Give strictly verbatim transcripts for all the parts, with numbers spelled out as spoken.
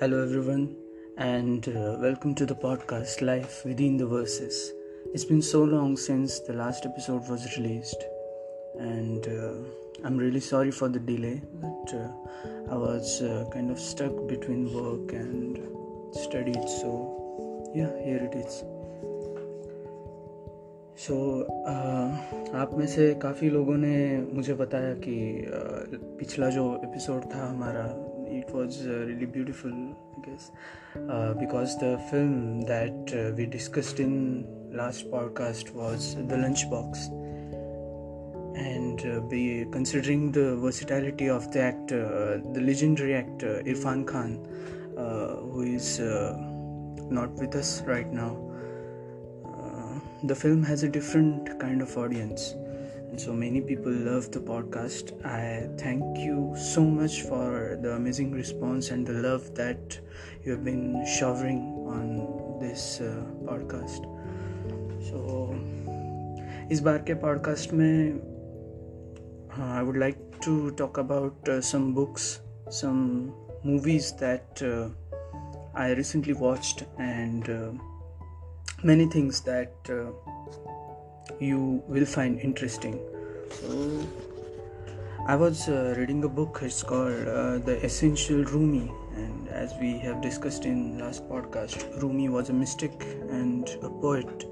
Hello everyone and uh, welcome to the podcast Life Within the Verses. It's been so long since the last episode was released and uh, I'm really sorry for the delay, but uh, I was uh, kind of stuck between work and studies, so yeah, here it is. So so, uh, आप में से काफ़ी लोगों ने मुझे बताया कि uh, पिछला जो एपिसोड था हमारा it was uh, really beautiful, I guess, uh, because the film that uh, we discussed in last podcast was The Lunchbox, and uh, be considering the versatility of the actor, uh, the legendary actor Irfan Khan, uh, who is uh, not with us right now, uh, the film has a different kind of audience. And so many people love the podcast. I thank you so much for the amazing response and the love that you have been showering on this uh, podcast. So, इस बार के podcast में, I would like to talk about uh, some books, some movies that uh, I recently watched, and uh, many things that. Uh, you will find interesting. So I was uh, reading a book. It's called uh, The Essential Rumi, and as we have discussed in last podcast, Rumi was a mystic and a poet.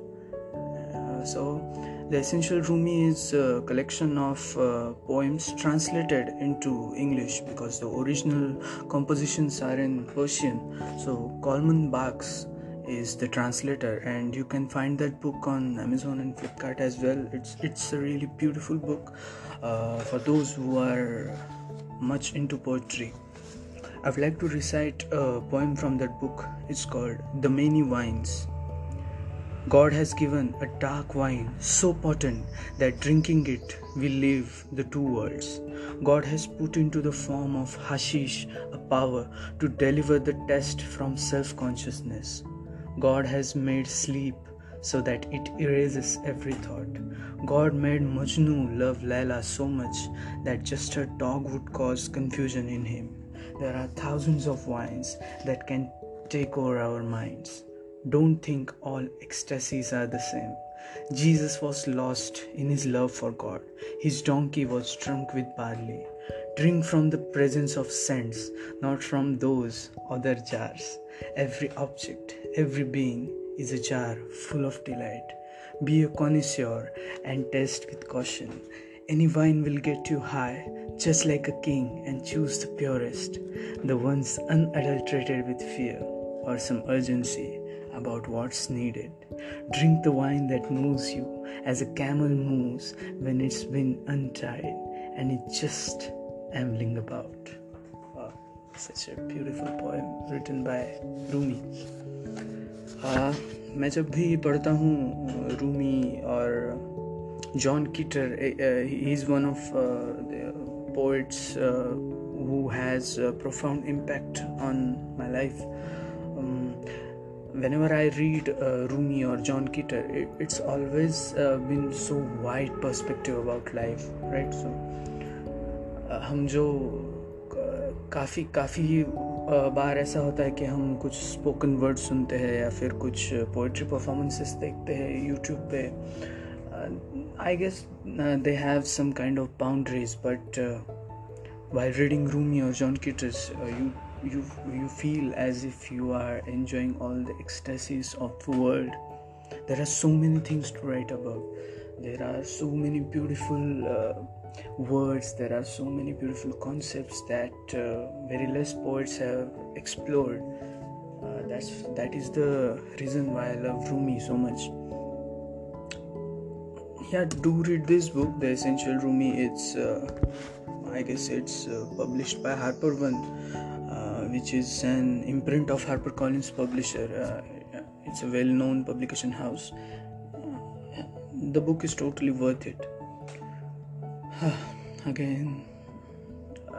Uh, so The Essential Rumi is a collection of uh, poems translated into English because the original compositions are in Persian. So Coleman Barks is the translator, and you can find that book on Amazon and Flipkart as well. It's it's a really beautiful book uh, for those who are much into poetry. I would like to recite a poem from that book. It's called The Many Wines. God has given a dark wine so potent that drinking it we live the two worlds. God has put into the form of hashish a power to deliver the test from self-consciousness. God has made sleep so that it erases every thought. God made Majnu love Laila so much that just her dog would cause confusion in him. There are thousands of wines that can take over our minds. Don't think all ecstasies are the same. Jesus was lost in his love for God. His donkey was drunk with barley. Drink from the presence of saints, not from those other jars. Every object, every being is a jar full of delight. Be a connoisseur and taste with caution. Any wine will get you high, just like a king, and choose the purest, the ones unadulterated with fear or some urgency about what's needed. Drink the wine that moves you as a camel moves when it's been untied and it's just ambling about. Wow, such a beautiful poem written by Rumi. Uh, मैं जब भी पढ़ता हूँ Rumi और John Keats, he is one of the poets who has profound impact on my life. Whenever I read uh, Rumi or John Keats, it, it's always uh, been so wide perspective about life, right? So, uh, हम जो uh, काफ़ी काफ़ी uh, बार ऐसा होता है कि हम कुछ स्पोकन वर्ड सुनते हैं या फिर कुछ पोइट्री परफॉर्मेंसेस देखते हैं यूट्यूब पे. I guess they have some kind of boundaries, but while reading Rumi और John Keats, you You you feel as if you are enjoying all the ecstasies of the world. There are so many things to write about. There are so many beautiful uh, words. There are so many beautiful concepts that uh, very less poets have explored. Uh, that's that is the reason why I love Rumi so much. Yeah, do read this book, The Essential Rumi. It's uh, I guess it's uh, published by Harper One, which is an imprint of HarperCollins publisher. Uh, it's a well-known publication house. Uh, the book is totally worth it. Again,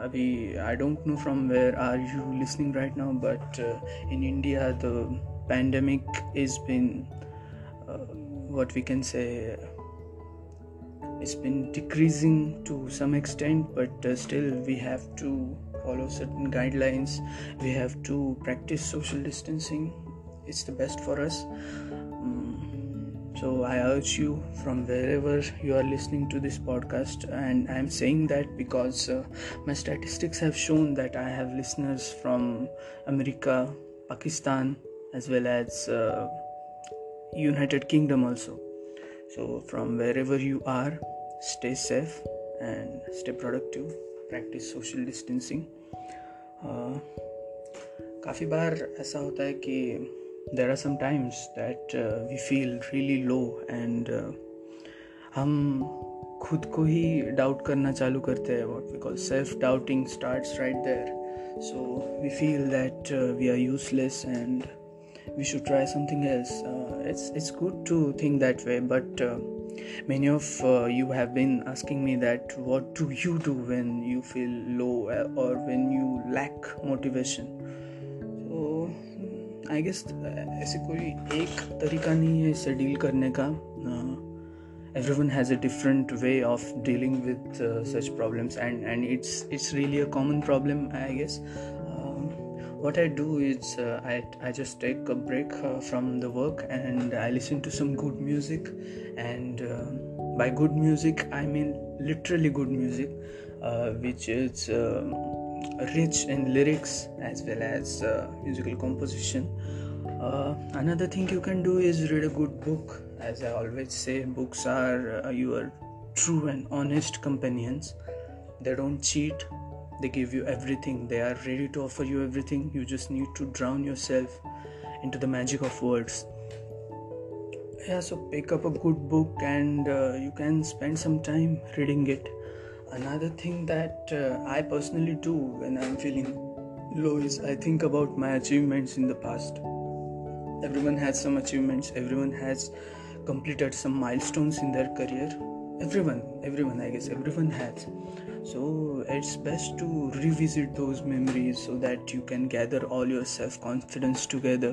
Abhi, I don't know from where are you listening right now, but uh, in India, the pandemic has been, uh, what we can say, it's been decreasing to some extent, but uh, still we have to follow certain guidelines. We have to practice social distancing. It's the best for us. Um, so I urge you from wherever you are listening to this podcast, and I'm saying that because uh, my statistics have shown that I have listeners from America, Pakistan, as well as uh, United Kingdom also. So from wherever you are, stay safe and stay productive. Practice social distancing. Uh, काफ़ी बार ऐसा होता है कि there are some times that uh, we feel really low and uh, हम खुद को ही doubt करना चालू करते हैं. What we call self-doubting starts right there. So we feel that uh, we are useless and we should try something else. Uh, it's it's good to think that way, but uh, many of uh, you have been asking me that what do you do when you feel low or when you lack motivation. So I guess ऐसे कोई एक तरीका नहीं है इसे deal करने का. Everyone has a different way of dealing with uh, such problems, and and it's it's really a common problem, I guess. What I do is uh, I I just take a break uh, from the work and I listen to some good music, and uh, by good music I mean literally good music, uh, which is uh, rich in lyrics as well as uh, musical composition. Uh, another thing you can do is read a good book. As I always say, books are uh, your true and honest companions. They don't cheat. They give you everything. They are ready to offer you everything. You just need to drown yourself into the magic of words. Yeah, so pick up a good book and uh, you can spend some time reading it. Another thing that uh, I personally do when I'm feeling low is I think about my achievements in the past. Everyone has some achievements. Everyone has completed some milestones in their career. Everyone, everyone, I guess everyone has. So it's best to revisit those memories so that you can gather all your self-confidence together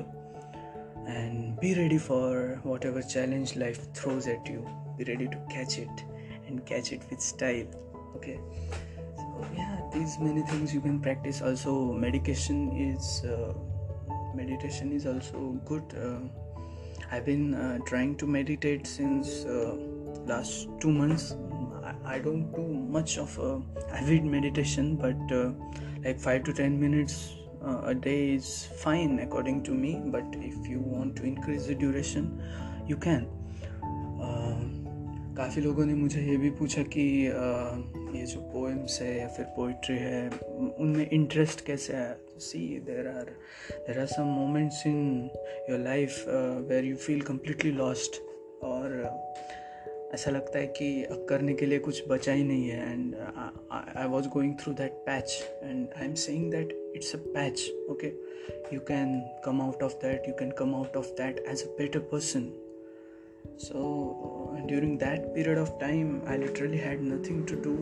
and be ready for whatever challenge life throws at you. Be ready to catch it and catch it with style. Okay. So yeah, these many things you can practice. Also, medication is uh, meditation is also good. Uh, I've been uh, trying to meditate since. Uh, last two months I don't do much of a avid meditation, but uh, like five to ten minutes uh, a day is fine according to me. But if you want to increase the duration, you can. काफ़ी लोगों ने मुझे ये भी पूछा कि ये जो पोएम्स है या फिर पोइट्री है उनमें इंटरेस्ट कैसे आया. See there are there are some moments in your life where you feel completely lost और ऐसा लगता है कि अब करने के लिए कुछ बचा ही नहीं है. And I was going through that patch and I am saying that it's a patch. Okay, you can come out of that, you can come out of that as a better person. So during that period of time I literally had nothing to do.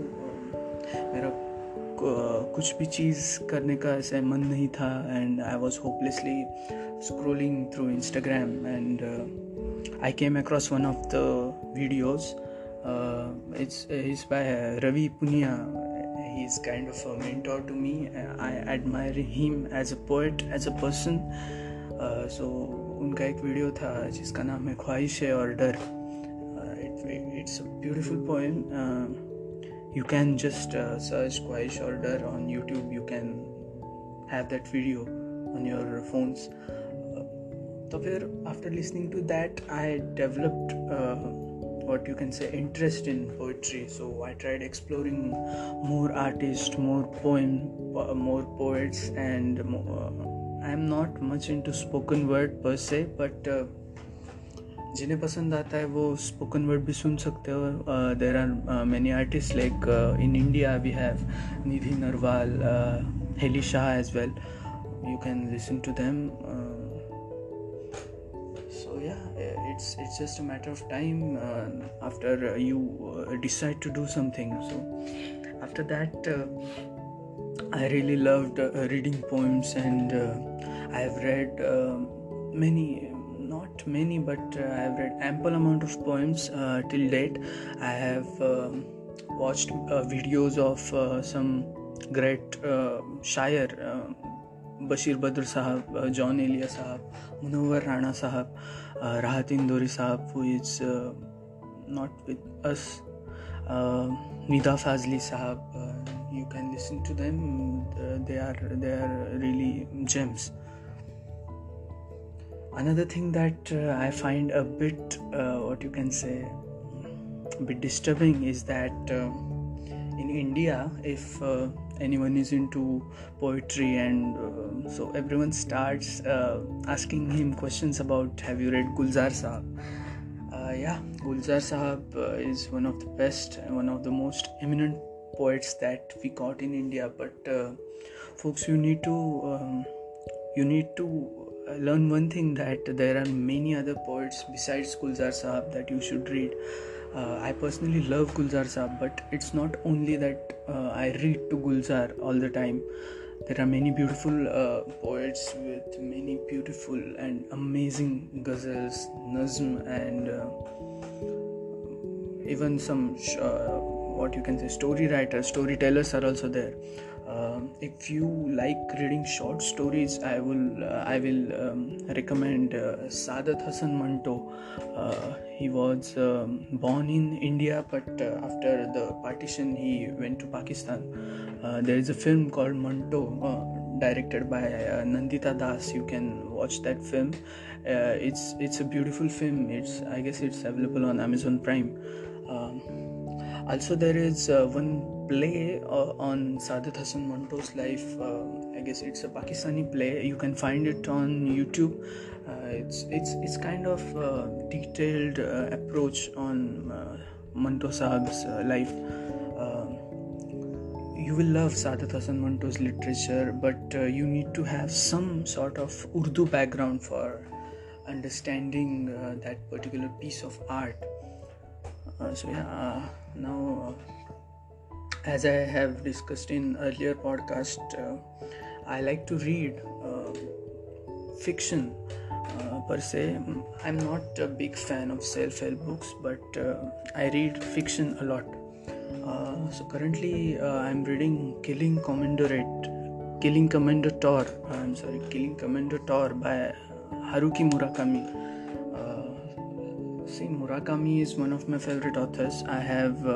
मेरा uh, कुछ भी चीज़ करने का ऐसा मन नहीं था and I was hopelessly scrolling through Instagram and I came across one of the videos. Uh, it's he's by Ravi Punia. He's kind of a mentor to me. I admire him as a poet, as a person. Uh, so उनका एक video था जिसका नाम है ख्वाहिश है और डर. It's a beautiful poem. Uh, you can just uh, search ख्वाहिश और डर on YouTube. You can have that video on your phones. So फिर after listening to that I developed uh, what you can say interest in poetry. So I tried exploring more artists, more poem, more poets, and uh, I'm not much into spoken word per se, but uh, जिन्हें पसंद आता है वो spoken word भी सुन सकते हो. uh, There are uh, many artists like uh, in India we have Nidhi Narwal, uh, Heli Shah as well. You can listen to them. Uh, So yeah, it's it's just a matter of time uh, after uh, you uh, decide to do something. So after that, uh, I really loved uh, reading poems, and uh, I've read uh, many, not many, but uh, I've read ample amount of poems uh, till date. I have uh, watched uh, videos of uh, some great शायर Bashir Badr sahab, Jaun Elia sahab, Munawwar Rana sahab, Rahat Indori sahab who is not with us, Nida Fazli sahab. You can listen to them. Uh, they are they are really gems. Another thing that uh, I find a bit, uh, what you can say, a bit disturbing is that uh, in India, if uh, anyone is into poetry and uh, so everyone starts uh, asking him questions about, have you read Gulzar Sahab? Uh, yeah, Gulzar Sahab uh, is one of the best, one of the most eminent poets that we got in India, but uh, folks, you need to um, you need to learn one thing, that there are many other poets besides Gulzar Sahab that you should read. uh, I personally love Gulzar Sahab, but it's not only that uh, I read to Gulzar all the time. There are many beautiful uh, poets with many beautiful and amazing ghazals, nazm, and uh, even some sh- uh, what you can say, story writers, storytellers are also there. Uh, if you like reading short stories, I will, uh, I will um, recommend uh, Saadat Hasan Manto. Uh, he was um, born in India, but uh, after the partition, he went to Pakistan. Uh, there is a film called Manto, uh, directed by uh, Nandita Das. You can watch that film. Uh, it's it's a beautiful film. It's I guess it's available on Amazon Prime. Um, Also, there is uh, one play uh, on Saadat Hasan Manto's life. Uh, I guess it's a Pakistani play. You can find it on YouTube. Uh, it's it's it's kind of uh, detailed uh, approach on uh, Manto Sahab's uh, life. Uh, you will love Saadat Hasan Manto's literature, but uh, you need to have some sort of Urdu background for understanding uh, that particular piece of art. Uh, so yeah. Uh, Now, uh, as I have discussed in earlier podcast, uh, I like to read uh, fiction uh, per se. I'm not a big fan of self-help books, but uh, I read fiction a lot. Uh, so currently, uh, I'm reading Killing Commendatore, Killing Commendatore. I'm sorry, Killing Commendatore by Haruki Murakami. See, Murakami is one of my favorite authors. I have uh,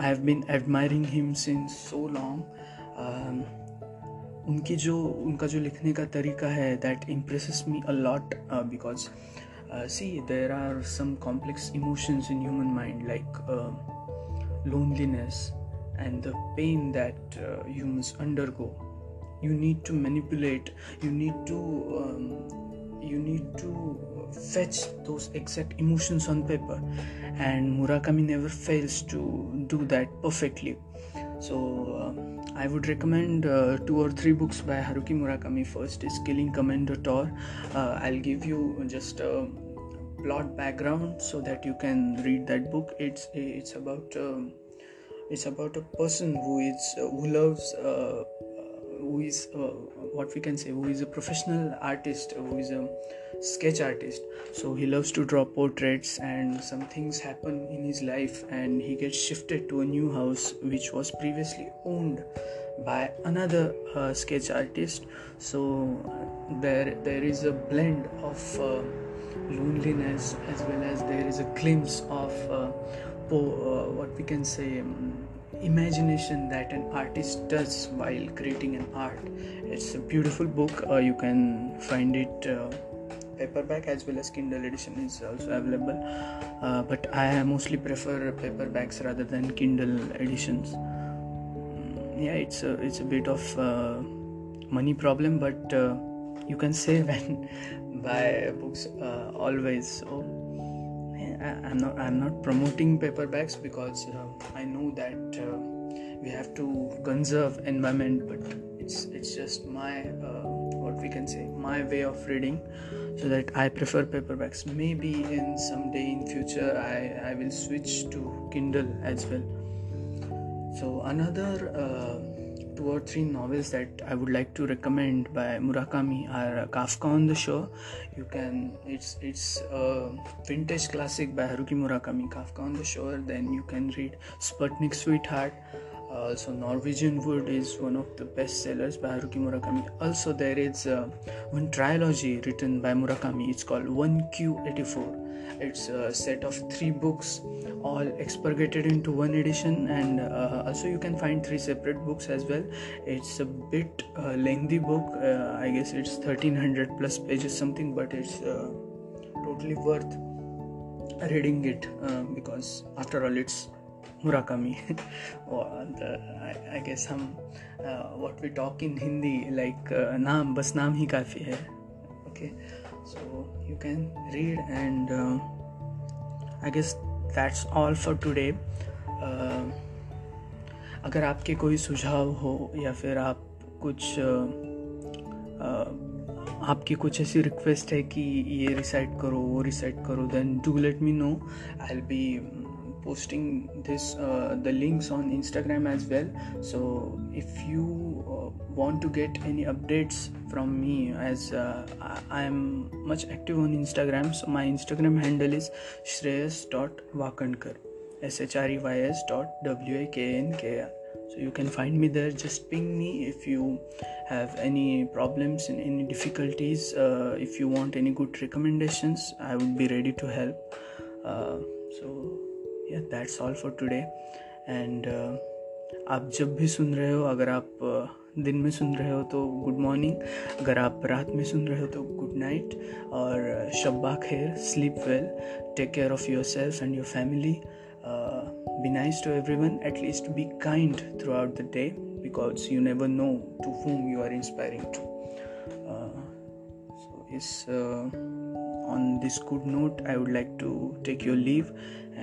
I have been admiring him since so long. Um, उनकी जो उनका जो लिखने का तरीका है, that impresses me a lot uh, because uh, see, there are some complex emotions in human mind, like uh, loneliness and the pain that uh, humans undergo. You need to manipulate. You need to um, you need to fetch those exact emotions on paper, and Murakami never fails to do that perfectly. So uh, I would recommend uh, two or three books by Haruki Murakami. First is Killing Commendatore. uh, I'll give you just a plot background so that you can read that book. It's it's about um, it's about a person who is uh, who loves uh, who is uh, what we can say who is a professional artist, who is a sketch artist. So he loves to draw portraits, and some things happen in his life, and he gets shifted to a new house which was previously owned by another uh, sketch artist. So there there is a blend of uh, loneliness, as well as there is a glimpse of uh, po- uh, what we can say um, imagination that an artist does while creating an art. It's a beautiful book. Uh, you can find it uh, paperback as well as Kindle edition is also available, uh, but I mostly prefer paperbacks rather than Kindle editions. Yeah, it's a, it's a bit of uh, money problem, but uh, you can save and buy books uh, always. So yeah, I'm not I'm not promoting paperbacks, because uh, I know that uh, we have to conserve environment, but it's it's just my uh, what we can say my way of reading, so that I prefer paperbacks. Maybe in some day in future I, I will switch to Kindle as well. So another uh, two or three novels that I would like to recommend by Murakami are Kafka on the Shore. You can it's it's a vintage classic by Haruki Murakami, Kafka on the Shore. Then you can read Sputnik Sweetheart. Uh, so Norwegian Wood is one of the best sellers by Haruki Murakami. Also there is uh, one trilogy written by Murakami. It's called one Q eighty-four. It's a set of three books all expurgated into one edition, and uh, also you can find three separate books as well. It's a bit uh, lengthy book. uh, I guess it's thirteen hundred plus pages something, but it's uh, totally worth reading it uh, because after all it's Murakami. And, uh, I, I guess हम uh, what we talk in Hindi, like uh, नाम बस नाम ही काफ़ी है. Okay, so you can read, and uh, I guess that's all for today. Uh, अगर आपके कोई सुझाव हो या फिर आप कुछ uh, uh, आपकी कुछ ऐसी रिक्वेस्ट है कि ये रिसाइट करो वो रिसाइट करो, then do let me know. I will be posting this uh, the links on Instagram as well. So if you uh, want to get any updates from me, as uh, I am much active on Instagram, so my Instagram handle is shreys dot vakankar, s h r e y s dot w a k n k r. So you can find me there. Just ping me if you have any problems and any difficulties. Uh, if you want any good recommendations, I would be ready to help. Uh, so Yeah, that's all for today. And uh, आप जब भी सुन रहे हो, अगर आप uh, दिन में सुन रहे हो तो गुड मॉर्निंग, अगर आप रात में सुन रहे हो तो गुड नाइट, और शब्बा खैर, sleep well, take care of yourself and your family, be nice to everyone, at least be kind throughout the day, because you never know to whom you are inspiring to. So is on this good note I would like to take your leave,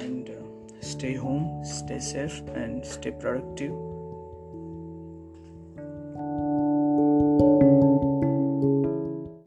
and uh, stay home, stay safe, and stay productive.